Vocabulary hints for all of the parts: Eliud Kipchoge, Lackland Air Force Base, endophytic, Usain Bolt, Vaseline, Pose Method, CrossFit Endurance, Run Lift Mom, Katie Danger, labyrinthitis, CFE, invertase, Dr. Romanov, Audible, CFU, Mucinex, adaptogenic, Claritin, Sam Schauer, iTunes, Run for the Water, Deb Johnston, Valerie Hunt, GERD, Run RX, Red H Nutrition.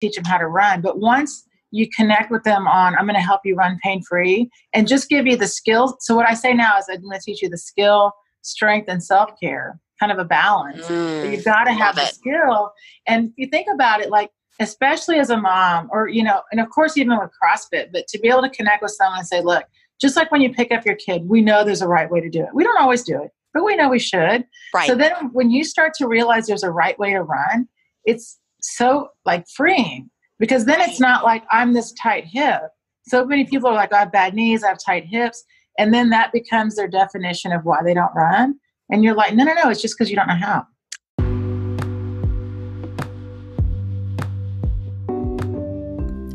teach them how to run. But once you connect with them on, I'm going to help you run pain-free and just give you the skills. So what I say now is I'm going to teach you the skill, strength, and self-care, kind of a balance. But you've got to have the skill. And if you think about it, like, especially as a mom or, you know, and of course, even with CrossFit, but to be able to connect with someone and say, look, just like when you pick up your kid, we know there's a right way to do it. We don't always do it, but we know we should. Right. So then when you start to realize there's a right way to run, it's so like freeing. Because then it's not like I'm this tight hip. So many people are like, I have bad knees, I have tight hips. And then that becomes their definition of why they don't run. And you're like, no, no, no, it's just because you don't know how.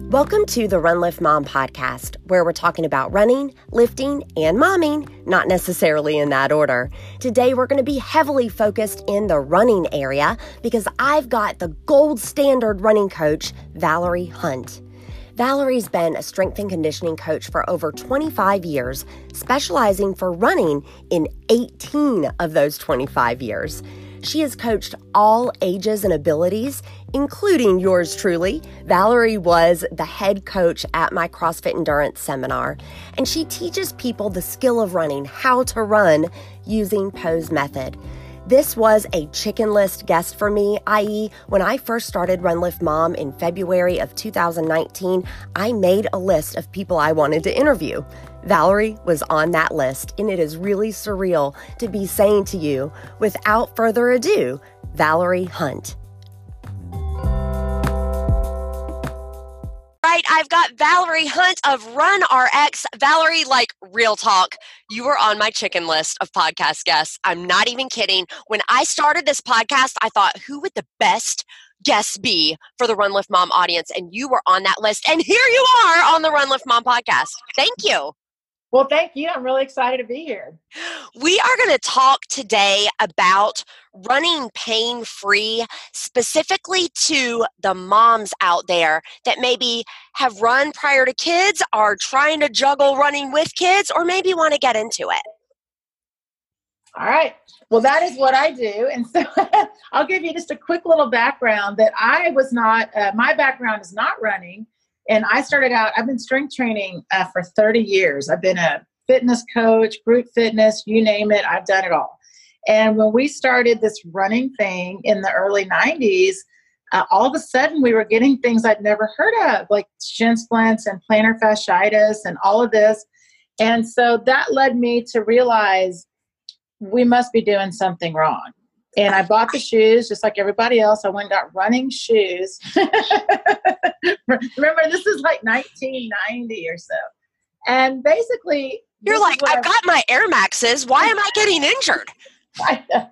Welcome to the Run Lift Mom podcast, where we're talking about running, lifting, and momming, not necessarily in that order. Today, we're going to be heavily focused in the running area because I've got the gold standard running coach, Valerie Hunt. Valerie's been a strength and conditioning coach for over 25 years, specializing for running in 18 of those 25 years. She has coached all ages and abilities, including yours truly. Valerie was the head coach at my CrossFit Endurance seminar, and she teaches people the skill of running, how to run using Pose Method. This was a chicken list guest for me, i.e. when I first started Run Lift Mom in February of 2019, I made a list of people I wanted to interview. Valerie was on that list, and it is really surreal to be saying to you, without further ado, Valerie Hunt. Right, I've got Valerie Hunt of Run RX. Valerie, like, real talk, you were on my chicken list of podcast guests. I'm not even kidding. When I started this podcast, I thought, who would the best guests be for the Run Lift Mom audience? And you were on that list. And here you are on the Run Lift Mom podcast. Thank you. Well, thank you. I'm really excited to be here. We are going to talk today about running pain-free, specifically to the moms out there that maybe have run prior to kids, are trying to juggle running with kids, or maybe want to get into it. All right. Well, that is what I do. And so I'll give you just a quick little background that I was not, my background is not running. And I started out, I've been strength training for 30 years. I've been a fitness coach, group fitness, you name it. I've done it all. And when we started this running thing in the early 90s, all of a sudden we were getting things I'd never heard of, like shin splints and plantar fasciitis and all of this. And so that led me to realize we must be doing something wrong. And I bought the shoes just like everybody else. I went and got running shoes. Remember, this is like 1990 or so. And basically, you're like, I've got my Air Maxes. Why am I getting injured? I know.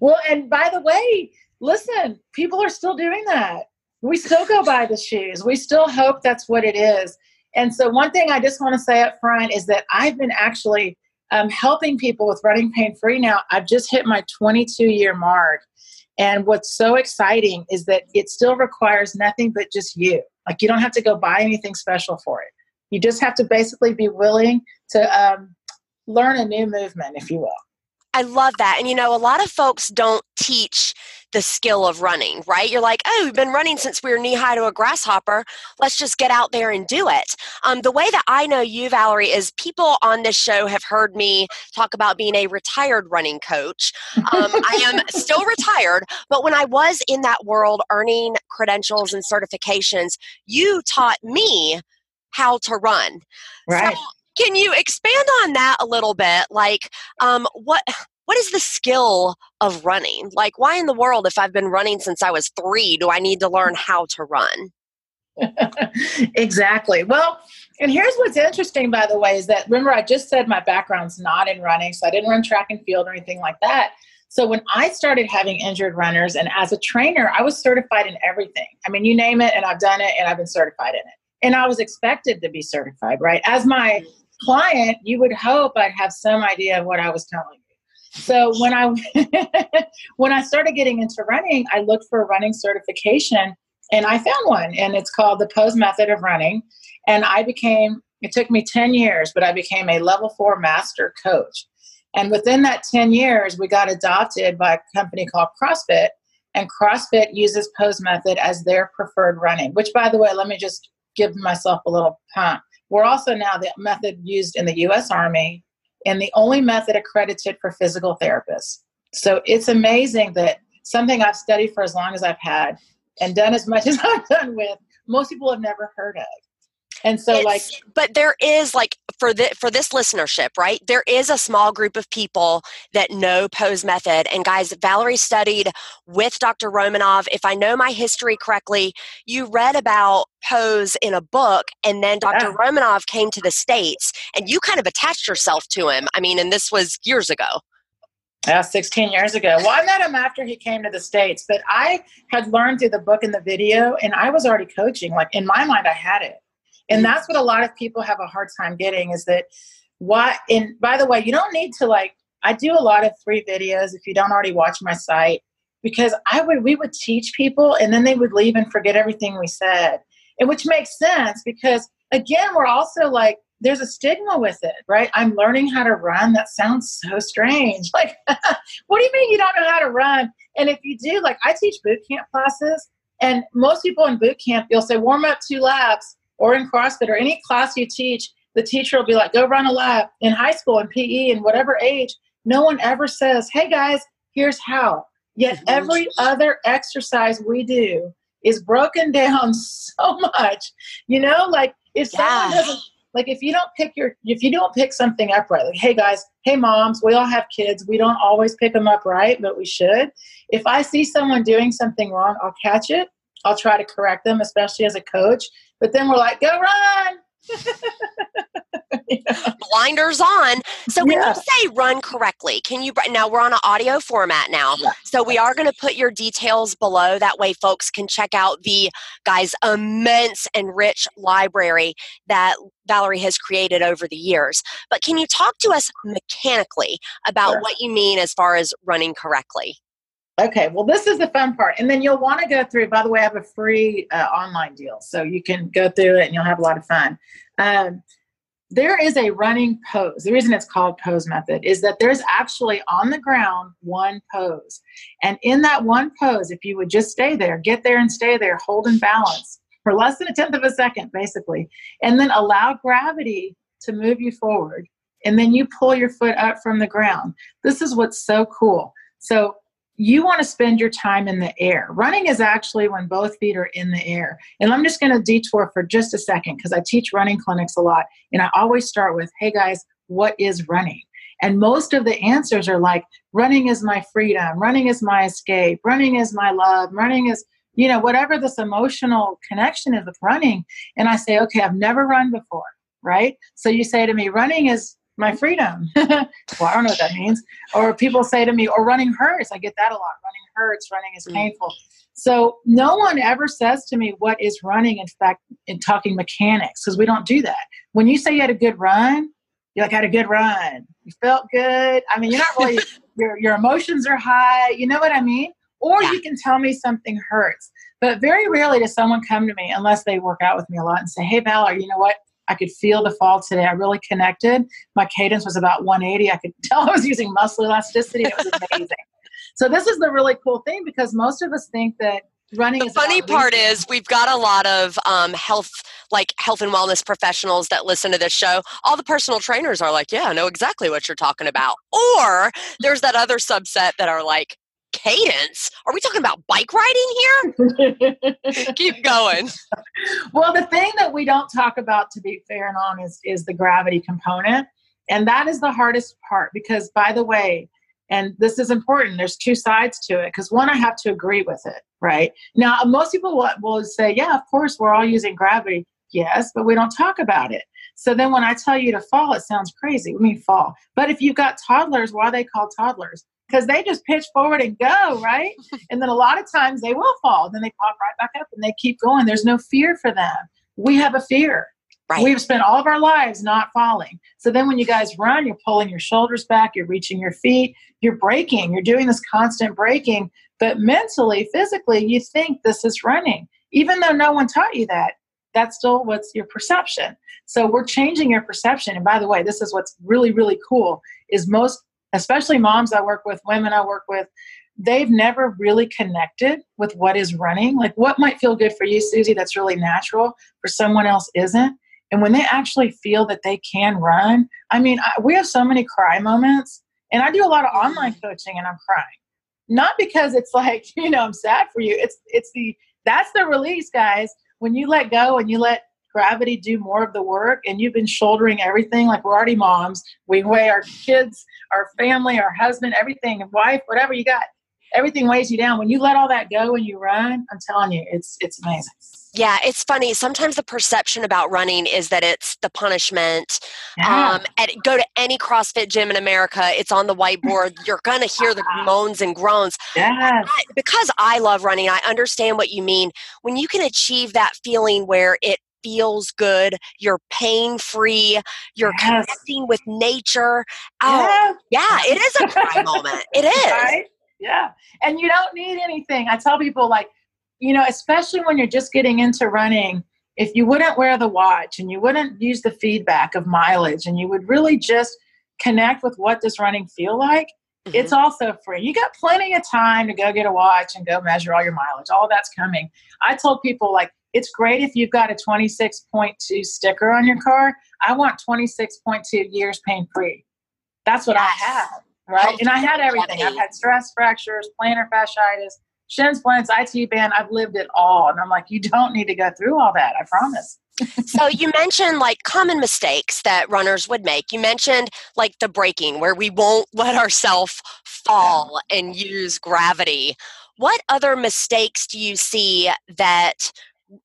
Well, and by the way, listen, people are still doing that. We still go buy the shoes. We still hope that's what it is. And so one thing I just want to say up front is that I've been actually helping people with running pain-free now. I've just hit my 22-year mark. And what's so exciting is that it still requires nothing but just you. Like, you don't have to go buy anything special for it. You just have to basically be willing to learn a new movement, if you will. I love that. And, you know, a lot of folks don't teach the skill of running, right? You're like, oh, we've been running since we were knee high to a grasshopper. Let's just get out there and do it. The way that I know you, Valerie, is people on this show have heard me talk about being a retired running coach. I am still retired, but when I was in that world earning credentials and certifications, you taught me how to run. Right. So, can you expand on that a little bit? Like, what is the skill of running? Like, why in the world, if I've been running since I was 3, do I need to learn how to run? Exactly. Well, and here's what's interesting, by the way, is that, remember, I just said my background's not in running, so I didn't run track and field or anything like that. So when I started having injured runners, and as a trainer, I was certified in everything. I mean, you name it, and I've done it, and I've been certified in it. And I was expected to be certified, right? As my client, you would hope I'd have some idea of what I was telling you. So when I when I started getting into running, I looked for a running certification, and I found one, and it's called the Pose Method of Running. And I became, it took me 10 years, but I became a level 4 master coach. And within that 10 years, we got adopted by a company called CrossFit. And CrossFit uses Pose Method as their preferred running, which, by the way, let me just give myself a little pump. We're also now the method used in the U.S. Army and the only method accredited for physical therapists. So it's amazing that something I've studied for as long as I've had and done as much as I've done with, most people have never heard of. And so it's, like, but there is like for this listenership, right? There is a small group of people that know Pose Method. And guys, Valerie studied with Dr. Romanov. If I know my history correctly, you read about Pose in a book, and then Dr. Romanov came to the States and you kind of attached yourself to him. I mean, and this was years ago. Yeah, 16 years ago. Well, I met him after he came to the States, but I had learned through the book and the video, and I was already coaching. Like in my mind, I had it. And that's what a lot of people have a hard time getting is that why, and by the way, you don't need to like, I do a lot of free videos if you don't already watch my site, because we would teach people and then they would leave and forget everything we said. And which makes sense because again, we're also like, there's a stigma with it, right? I'm learning how to run. That sounds so strange. Like, what do you mean you don't know how to run? And if you do, like I teach boot camp classes and most people in boot camp, you'll say warm up 2 laps. Or in CrossFit or any class you teach, the teacher will be like, go run a lap. In high school and PE and whatever age, no one ever says, hey guys, here's how. Yet every other exercise we do is broken down so much, you know, like if someone doesn't, like if you don't pick something up right, like, hey guys, hey moms, we all have kids. We don't always pick them up right, but we should. If I see someone doing something wrong, I'll catch it. I'll try to correct them, especially as a coach. But then we're like, go run. Yeah. Blinders on. So when you say run correctly, can you, now we're on an audio format now. Yeah. So we are going to put your details below. That way folks can check out the guys' immense and rich library that Valerie has created over the years. But can you talk to us mechanically about what you mean as far as running correctly? Okay, well, this is the fun part. And then you'll want to go through, by the way, I have a free online deal. So you can go through it and you'll have a lot of fun. There is a running pose. The reason it's called Pose Method is that there's actually on the ground one pose. And in that one pose, if you would just stay there, get there and stay there, hold and balance for less than 1/10 of a second, basically. And then allow gravity to move you forward. And then you pull your foot up from the ground. This is what's so cool. So you want to spend your time in the air. Running is actually when both feet are in the air. And I'm just going to detour for just a second because I teach running clinics a lot. And I always start with, hey guys, what is running? And most of the answers are like, running is my freedom. Running is my escape. Running is my love. Running is, you know, whatever this emotional connection is with running. And I say, okay, I've never run before, right? So you say to me, running is my freedom. Well, I don't know what that means. Or people say to me, or running hurts. I get that a lot. Running hurts. Running is painful. So no one ever says to me, what is running? In fact, in talking mechanics, because we don't do that. When you say you had a good run, you're like, I had a good run. You felt good. I mean, you're not really, your emotions are high. You know what I mean? Or you can tell me something hurts. But very rarely does someone come to me unless they work out with me a lot and say, hey, Valerie, you know what? I could feel the fall today. I really connected. My cadence was about 180. I could tell I was using muscle elasticity. It was amazing. So this is the really cool thing because most of us think that running the is funny part reason. Is we've got a lot of health and wellness professionals that listen to this show. All the personal trainers are like, yeah, I know exactly what you're talking about. Or there's that other subset that are like, cadence? Are we talking about bike riding here? Keep going. Well, the thing that we don't talk about, to be fair and honest, is the gravity component. And that is the hardest part because, by the way, and this is important, there's two sides to it because one, I have to agree with it, right? Now, most people will say, yeah, of course, we're all using gravity. Yes, but we don't talk about it. So then when I tell you to fall, it sounds crazy. We mean fall. But if you've got toddlers, why are they called toddlers? Because they just pitch forward and go, right? And then a lot of times they will fall. Then they pop right back up and they keep going. There's no fear for them. We have a fear. Right. We've spent all of our lives not falling. So then when you guys run, you're pulling your shoulders back, you're reaching your feet, you're braking, you're doing this constant braking. But mentally, physically, you think this is running. Even though no one taught you that, that's still what's your perception. So we're changing your perception. And by the way, this is what's really, really cool is most, especially moms I work with, women I work with, they've never really connected with what is running. Like what might feel good for you, Susie, that's really natural, for someone else isn't. And when they actually feel that they can run, I mean, we have so many cry moments, and I do a lot of online coaching and I'm crying. Not because it's like, you know, I'm sad for you. That's the release, guys. When you let go and you let gravity do more of the work, and you've been shouldering everything, like we're already moms, we weigh our kids, our family, our husband, everything, wife, whatever you got, everything weighs you down. When you let all that go and you run, I'm telling you, it's amazing. Yeah, it's funny. Sometimes the perception about running is that it's the punishment. Yeah. Go to any CrossFit gym in America, it's on the whiteboard. You're going to hear the moans and groans. Yes. Because I love running, I understand what you mean. When you can achieve that feeling where it feels good, you're pain-free, you're yes. connecting with nature. Oh, yeah, it is a cry moment. It is. Right? Yeah. And you don't need anything. I tell people, like, you know, especially when you're just getting into running, if you wouldn't wear the watch and you wouldn't use the feedback of mileage and you would really just connect with what does running feel like, mm-hmm. it's also free. You got plenty of time to go get a watch and go measure all your mileage. All that's coming. I told people, like, it's great if you've got a 26.2 sticker on your car. I want 26.2 years pain-free. That's what yes. I have, right? And I had everything. I've had stress fractures, plantar fasciitis, shin splints, IT band, I've lived it all. And I'm like, you don't need to go through all that. I promise. So you mentioned like common mistakes that runners would make. You mentioned like the braking, where we won't let ourselves fall and use gravity. What other mistakes do you see that,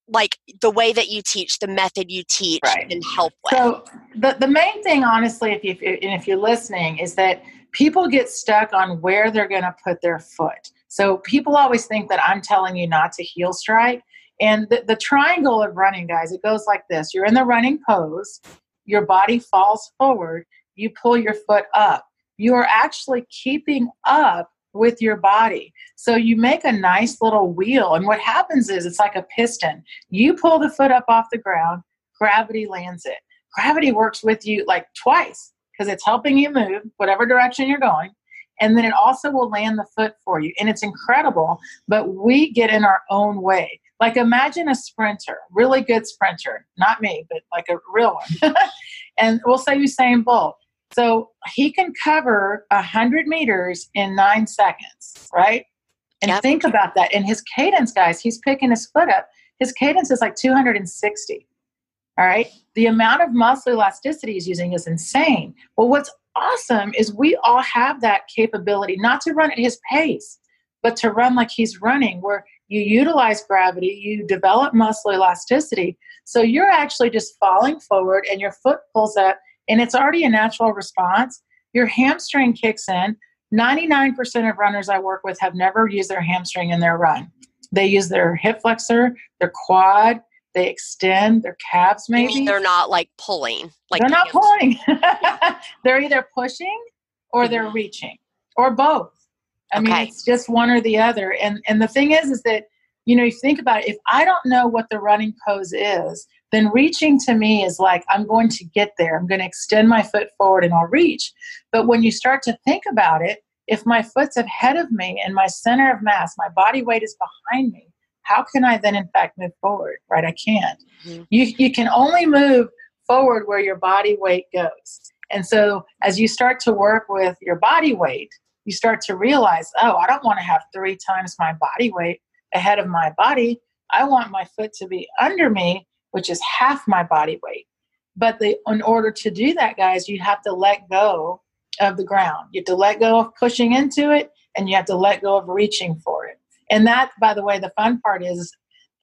like the way that you teach, the method you teach right. can help with? So the main thing, honestly, if you're listening, is that people get stuck on where they're going to put their foot. So people always think that I'm telling you not to heel strike. And the triangle of running, guys, it goes like this. You're in the running pose. Your body falls forward. You pull your foot up. You are actually keeping up with your body. So you make a nice little wheel. And what happens is it's like a piston. You pull the foot up off the ground. Gravity lands it. Gravity works with you like twice because it's helping you move whatever direction you're going. And then it also will land the foot for you. And it's incredible, but we get in our own way. Like imagine a sprinter, really good sprinter, not me, but like a real one. And we'll say Usain Bolt. So he can cover 100 meters in 9 seconds, right? And yep. think about that. And his cadence, guys, he's picking his foot up. His cadence is like 260, all right? The amount of muscle elasticity he's using is insane. Well, what's awesome is we all have that capability, not to run at his pace, but to run like he's running, where you utilize gravity, you develop muscle elasticity. So you're actually just falling forward and your foot pulls up and it's already a natural response. Your hamstring kicks in. 99% of runners I work with have never used their hamstring in their run. They use their hip flexor, their quad, they extend their calves, maybe. You mean they're not like pulling. Like they're not pulling. They're either pushing or mm-hmm. they're reaching or both. I mean, it's just one or the other. And the thing is that, you know, you think about it, if I don't know what the running pose is, then reaching to me is like, I'm going to get there. I'm going to extend my foot forward and I'll reach. But when you start to think about it, if my foot's ahead of me and my center of mass, my body weight is behind me, how can I then, in fact, move forward, right? I can't. Mm-hmm. You can only move forward where your body weight goes. And so as you start to work with your body weight, you start to realize, oh, I don't want to have 3 times my body weight ahead of my body. I want my foot to be under me, which is half my body weight. But in order to do that, guys, you have to let go of the ground. You have to let go of pushing into it, and you have to let go of reaching for it. And that, by the way, the fun part is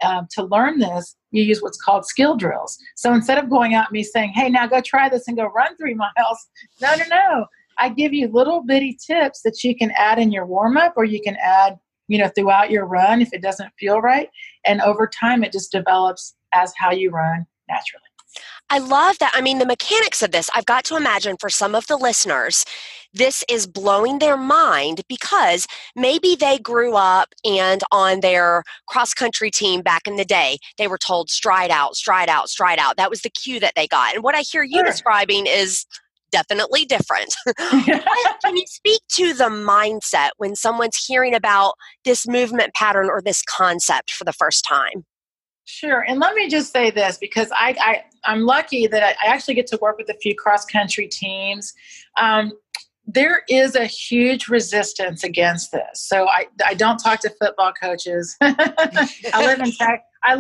to learn this, you use what's called skill drills. So instead of going out and me saying, hey, now go try this and go run 3 miles. No. I give you little bitty tips that you can add in your warm-up, or you can add, you know, throughout your run if it doesn't feel right. And over time, it just develops as how you run naturally. I love that. I mean, the mechanics of this, I've got to imagine for some of the listeners, this is blowing their mind, because maybe they grew up and on their cross-country team back in the day, they were told stride out, stride out, stride out. That was the cue that they got. And what I hear you describing is definitely different. Can you speak to the mindset when someone's hearing about this movement pattern or this concept for the first time? Sure. And let me just say this, because I'm lucky that I actually get to work with a few cross-country teams. There is a huge resistance against this. So I don't talk to football coaches. I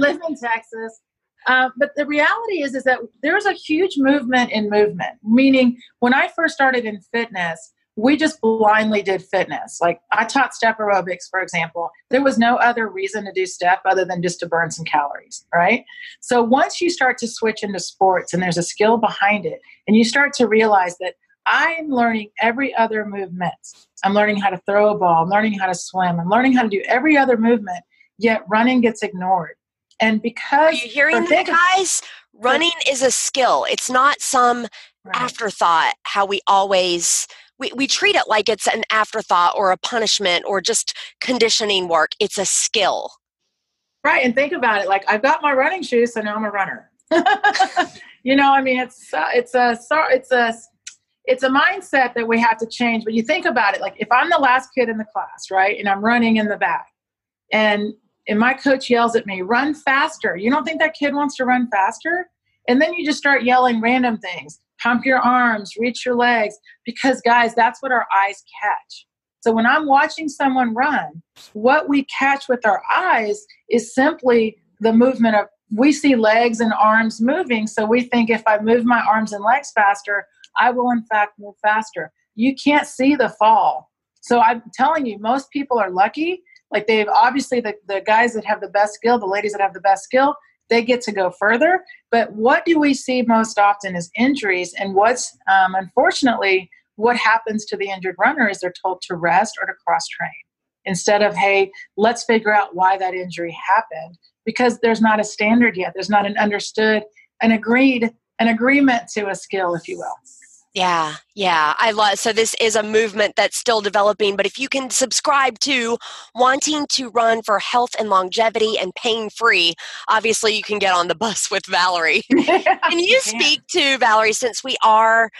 live in Texas. But the reality is that there's a huge movement in movement, meaning when I first started in fitness, we just blindly did fitness. Like I taught step aerobics, for example. There was no other reason to do step other than just to burn some calories, right? So once you start to switch into sports and there's a skill behind it, and you start to realize that I'm learning every other movement. I'm learning how to throw a ball. I'm learning how to swim. I'm learning how to do every other movement, yet running gets ignored. And because... Are you hearing that, guys? Running is a skill. It's not some afterthought, how we always... We treat it like it's an afterthought or a punishment or just conditioning work. It's a skill. Right. And think about it. Like I've got my running shoes, so now I'm a runner. You know, I mean, it's a mindset that we have to change. But you think about it, like if I'm the last kid in the class, right, and I'm running in the back, and my coach yells at me, run faster. You don't think that kid wants to run faster? And then you just start yelling random things. Pump your arms, reach your legs, because, guys, that's what our eyes catch. So when I'm watching someone run, what we catch with our eyes is simply the movement of, we see legs and arms moving, so we think if I move my arms and legs faster, I will, in fact, move faster. You can't see the fall. So I'm telling you, most people are lucky. Like they've obviously, the guys that have the best skill, the ladies that have the best skill, they get to go further. But what do we see most often is injuries. And what's, unfortunately, what happens to the injured runner is they're told to rest or to cross-train instead of, hey, let's figure out why that injury happened, because there's not a standard yet. There's not an understood, an agreement to a skill, if you will. Yeah. So this is a movement that's still developing, but if you can subscribe to wanting to run for health and longevity and pain-free, obviously you can get on the bus with Valerie. Can you speak to, Valerie, since we are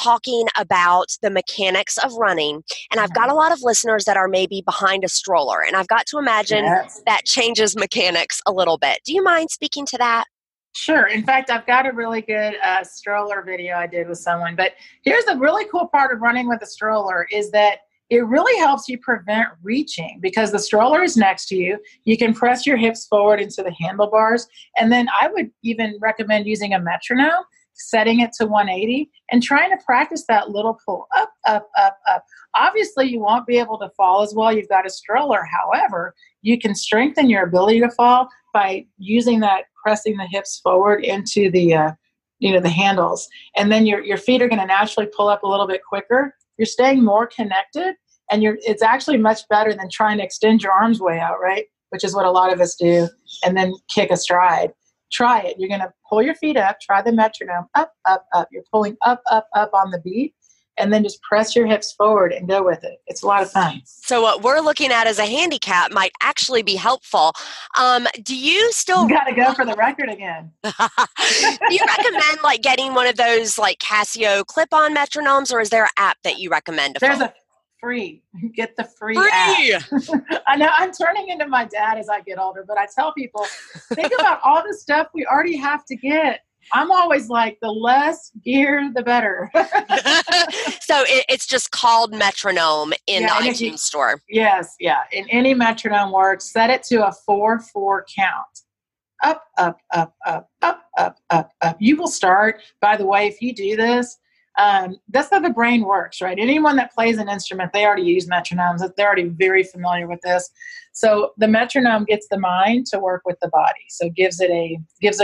talking about the mechanics of running, and I've got a lot of listeners that are maybe behind a stroller, and I've got to imagine that changes mechanics a little bit. Do you mind speaking to that? Sure. In fact, I've got a really good stroller video I did with someone. But here's the really cool part of running with a stroller is that it really helps you prevent reaching because the stroller is next to you. You can press your hips forward into the handlebars. And then I would even recommend using a metronome, setting it to 180, and trying to practice that little pull up, up, up, up. Obviously, you won't be able to fall as well. You've got a stroller. However, you can strengthen your ability to fall by using that, pressing the hips forward into the, the handles. And then your feet are going to naturally pull up a little bit quicker. You're staying more connected, and it's actually much better than trying to extend your arms way out, right? Which is what a lot of us do. And then kick a stride. Try it. You're going to pull your feet up, try the metronome, up, up, up. You're pulling up, up, up on the beat. And then just press your hips forward and go with it. It's a lot of fun. So what we're looking at as a handicap might actually be helpful. Do you still... You got to go for the record again. Do you recommend like getting one of those like Casio clip-on metronomes, or is there an app that you recommend? There's a free. Get the free app. I know I'm turning into my dad as I get older, but I tell people, think about all the stuff we already have to get. I'm always like, the less gear, the better. So it's just called metronome in the iTunes store. Yes. Yeah. In any metronome works, set it to a 4-4 count. Up, up, up, up, up, up, up, up. You will start, by the way, if you do this, that's how the brain works, right? Anyone that plays an instrument, they already use metronomes. They're already very familiar with this. So the metronome gets the mind to work with the body. So it gives it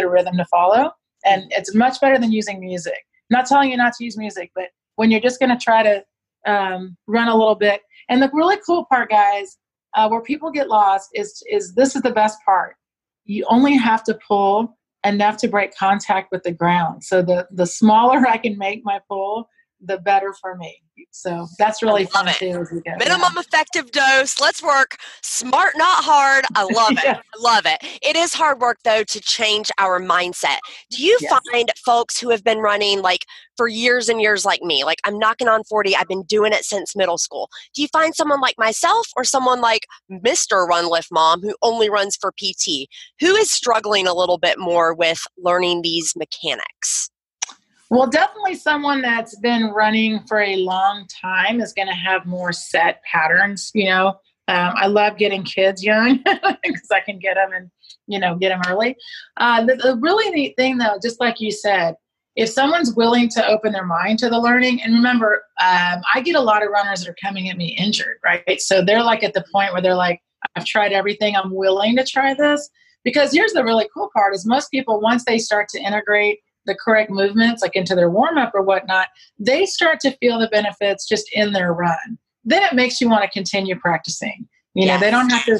a rhythm to follow. And it's much better than using music. I'm not telling you not to use music, but when you're just going to try to run a little bit. And the really cool part, guys, where people get lost is this is the best part. You only have to pull enough to break contact with the ground. So the smaller I can make my pull, the better for me. So that's really fun too. As we go. Minimum effective dose. Let's work smart, not hard. I love it. Yeah. I love it. It is hard work though to change our mindset. Do you find folks who have been running like for years and years like me, like I'm knocking on 40, I've been doing it since middle school. Do you find someone like myself or someone like Mr. Run Lift Mom who only runs for PT, who is struggling a little bit more with learning these mechanics? Well, definitely someone that's been running for a long time is going to have more set patterns. You know, I love getting kids young because I can get them and, you know, get them early. The really neat thing though, just like you said, if someone's willing to open their mind to the learning, and remember, I get a lot of runners that are coming at me injured, right? So they're like at the point where they're like, I've tried everything. I'm willing to try this, because here's the really cool part is most people, once they start to integrate the correct movements, like into their warm up or whatnot, they start to feel the benefits just in their run. Then it makes you want to continue practicing. You know, they don't have to,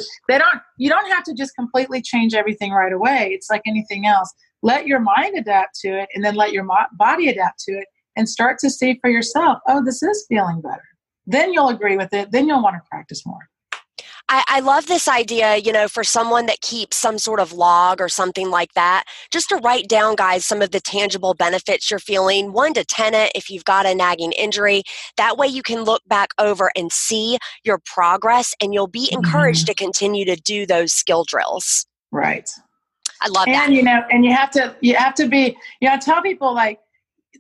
you don't have to just completely change everything right away. It's like anything else. Let your mind adapt to it and then let your body adapt to it and start to see for yourself, oh, this is feeling better. Then you'll agree with it. Then you'll want to practice more. I love this idea, you know, for someone that keeps some sort of log or something like that, just to write down, guys, some of the tangible benefits you're feeling, 1 to 10 it if you've got a nagging injury. That way you can look back over and see your progress, and you'll be encouraged to continue to do those skill drills. Right. I love that. And, you know, and you have to be, you know, I tell people like,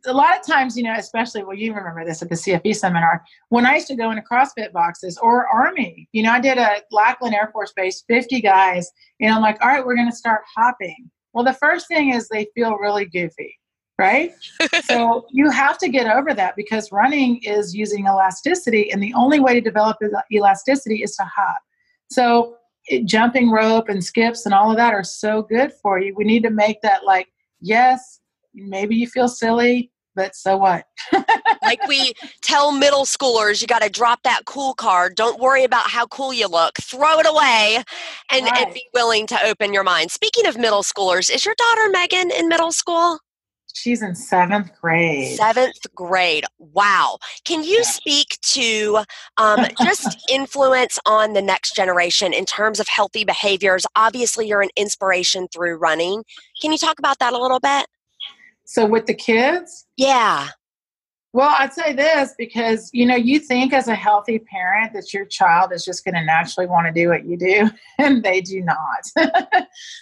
a lot of times, you know, especially, well, you remember this at the CFE seminar, when I used to go into CrossFit boxes or Army, you know, I did a Lackland Air Force Base, 50 guys, and I'm like, all right, we're going to start hopping. Well, the first thing is they feel really goofy, right? So you have to get over that, because running is using elasticity, and the only way to develop elasticity is to hop. So jumping rope and skips and all of that are so good for you. We need to make that like, yes, maybe you feel silly, but so what? Like we tell middle schoolers, you got to drop that cool card. Don't worry about how cool you look. Throw it away and be willing to open your mind. Speaking of middle schoolers, is your daughter Megan in middle school? She's in 7th grade. 7th grade. Wow. Can you speak to just influence on the next generation in terms of healthy behaviors? Obviously, you're an inspiration through running. Can you talk about that a little bit? So with the kids? Yeah. Well, I'd say this because, you know, you think as a healthy parent that your child is just going to naturally want to do what you do, and they do not.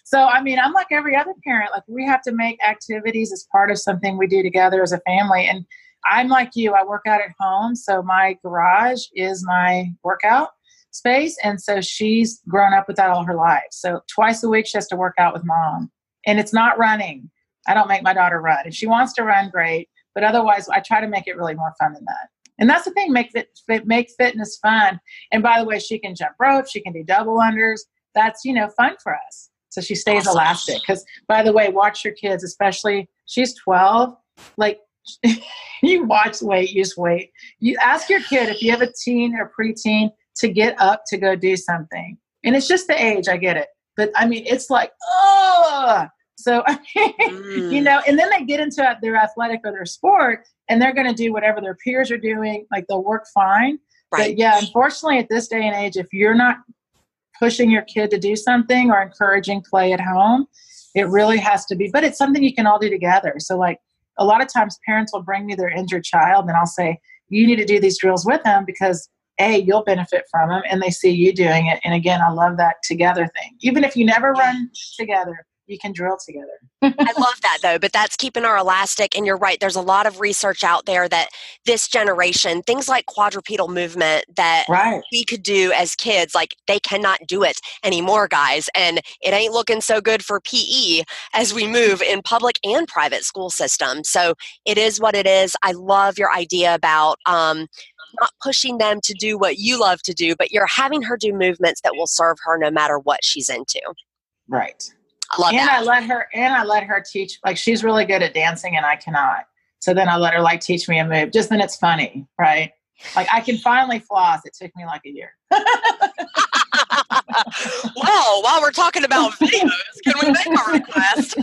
So, I mean, I'm like every other parent. Like we have to make activities as part of something we do together as a family. And I'm like you. I work out at home. So my garage is my workout space. And so she's grown up with that all her life. So twice a week she has to work out with mom. And it's not running. I don't make my daughter run. If she wants to run, great. But otherwise, I try to make it really more fun than that. And that's the thing, make fitness fun. And by the way, she can jump rope. She can do double unders. That's, you know, fun for us. So she stays elastic. Because, by the way, watch your kids, especially, she's 12. Like, you watch weight, use weight. You ask your kid, if you have a teen or preteen, to get up to go do something. And it's just the age, I get it. But, I mean, it's like, oh. So, I mean, you know, and then they get into their athletic or their sport, and they're going to do whatever their peers are doing. Like they'll work fine. Right. But yeah, unfortunately at this day and age, if you're not pushing your kid to do something or encouraging play at home, it really has to be, but it's something you can all do together. So like a lot of times parents will bring me their injured child and I'll say, you need to do these drills with them because A, you'll benefit from them and they see you doing it. And again, I love that together thing. Even if you never run together, you can drill together. I love that though, but that's keeping our elastic. And you're right. There's a lot of research out there that this generation, things like quadrupedal movement that we could do as kids, like they cannot do it anymore, guys. And it ain't looking so good for PE as we move in public and private school systems. So it is what it is. I love your idea about, not pushing them to do what you love to do, but you're having her do movements that will serve her no matter what she's into. Right. I let her teach, like she's really good at dancing and I cannot. So then I let her like teach me a move. Just then it's funny, right? Like I can finally floss. It took me like a year. Well, while we're talking about videos, can we make a request?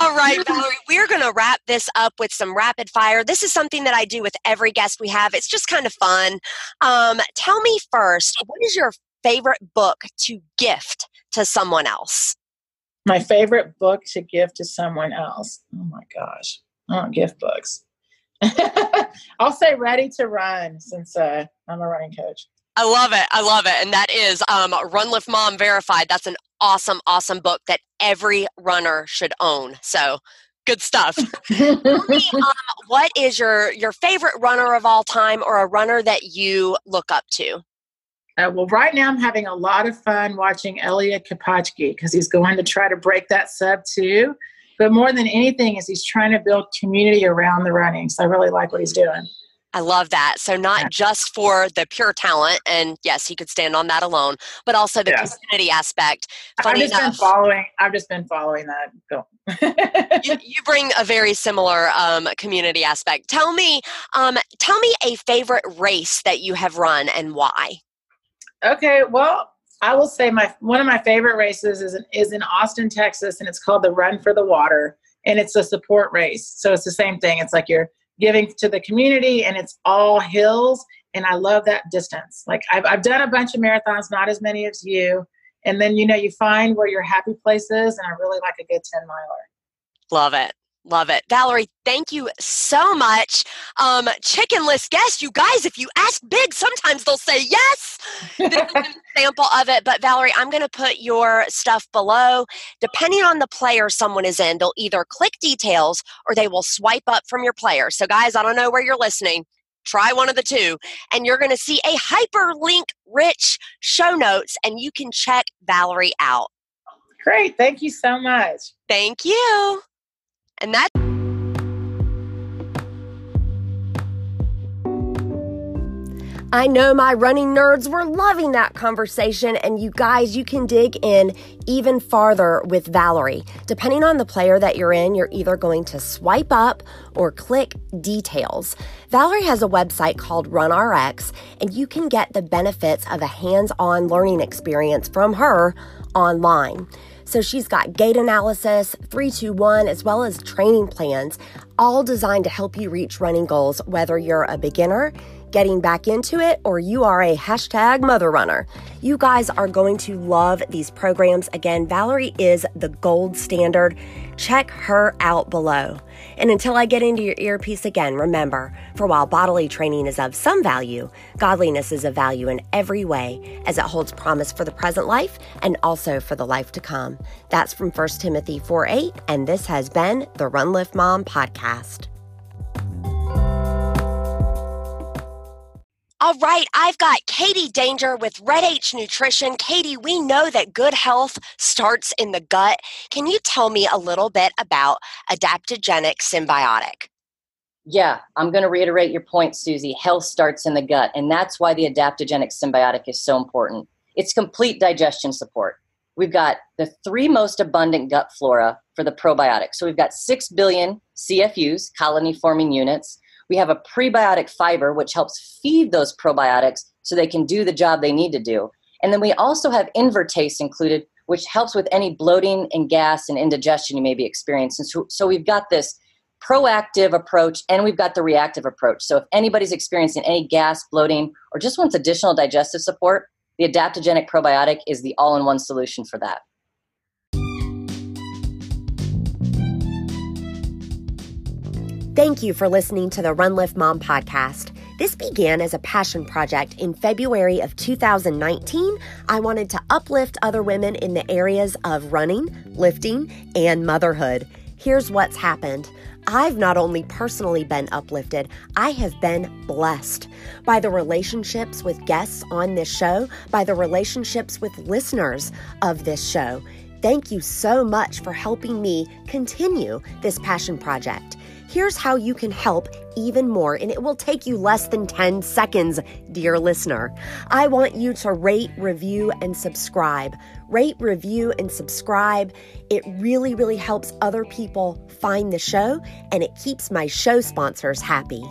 All right, Valerie, we're going to wrap this up with some rapid fire. This is something that I do with every guest we have. It's just kind of fun. Tell me first, what is your favorite book to gift to someone else? My favorite book to give to someone else. Oh my gosh. I don't gift books. I'll say Ready to Run, since I'm a running coach. I love it. I love it. And that is Run Lift Mom Verified. That's an awesome, awesome book that every runner should own. So good stuff. Tell me, what is your favorite runner of all time, or a runner that you look up to? Well, right now I'm having a lot of fun watching Eliud Kipchoge, because he's going to try to break that sub too. But more than anything is he's trying to build community around the running. So I really like what he's doing. I love that. So not just for the pure talent, and yes, he could stand on that alone, but also the community aspect. Funny enough, I've just been following that. You bring a very similar community aspect. Tell me a favorite race that you have run and why. Okay, well, I will say one of my favorite races is in Austin, Texas, and it's called the Run for the Water, and it's a support race. So it's the same thing. It's like you're giving to the community, and it's all hills, and I love that distance. Like I've done a bunch of marathons, not as many as you, and then, you know, you find where your happy place is, and I really like a good 10-miler. Love it. Love it. Valerie, thank you so much. Chicken list guest, you guys, if you ask big, sometimes they'll say yes. This is an example of it. But Valerie, I'm going to put your stuff below. Depending on the player someone is in, they'll either click details or they will swipe up from your player. So guys, I don't know where you're listening. Try one of the two, and you're going to see a hyperlink-rich show notes, and you can check Valerie out. Great. Thank you so much. Thank you. And that. I know my running nerds were loving that conversation, and you guys, you can dig in even farther with Valerie. Depending on the player that you're in, you're either going to swipe up or click details. Valerie has a website called Run RX, and you can get the benefits of a hands-on learning experience from her online. So she's got gait analysis, 3-2-1, as well as training plans, all designed to help you reach running goals, whether you're a beginner, getting back into it, or you are a #mother runner. You guys are going to love these programs. Again, Valerie is the gold standard. Check her out below. And until I get into your earpiece again, remember, for while bodily training is of some value, godliness is of value in every way, as it holds promise for the present life and also for the life to come. That's from 1 Timothy 4:8, and this has been the Run Lift Mom podcast. All right, I've got Katie Danger with Red H Nutrition. Katie, we know that good health starts in the gut. Can you tell me a little bit about adaptogenic symbiotic? Yeah, I'm going to reiterate your point, Susie. Health starts in the gut, and that's why the adaptogenic symbiotic is so important. It's complete digestion support. We've got the 3 most abundant gut flora for the probiotic. So we've got 6 billion CFUs, colony-forming units. We have a prebiotic fiber, which helps feed those probiotics so they can do the job they need to do. And then we also have invertase included, which helps with any bloating and gas and indigestion you may be experiencing. So we've got this proactive approach, and we've got the reactive approach. So if anybody's experiencing any gas, bloating, or just wants additional digestive support, the adaptogenic probiotic is the all-in-one solution for that. Thank you for listening to the Run Lift Mom podcast. This began as a passion project in February of 2019. I wanted to uplift other women in the areas of running, lifting, and motherhood. Here's what's happened. I've not only personally been uplifted, I have been blessed by the relationships with guests on this show, by the relationships with listeners of this show. Thank you so much for helping me continue this passion project. Here's how you can help even more, and it will take you less than 10 seconds, dear listener. I want you to rate, review, and subscribe. Rate, review, and subscribe. It really, really helps other people find the show, and it keeps my show sponsors happy.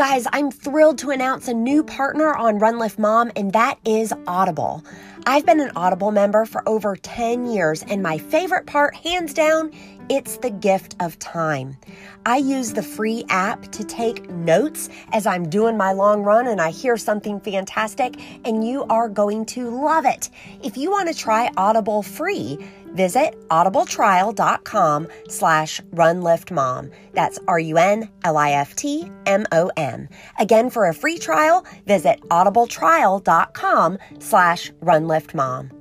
guys, I'm thrilled to announce a new partner on Run Lift Mom, and that is Audible. I've been an Audible member for over 10 years, and my favorite part, hands down, it's the gift of time. I use the free app to take notes as I'm doing my long run and I hear something fantastic, and you are going to love it. If you want to try Audible free, visit audibletrial.com/runliftmom. That's RUNLIFTMOM. Again, for a free trial, visit audibletrial.com/runliftmom.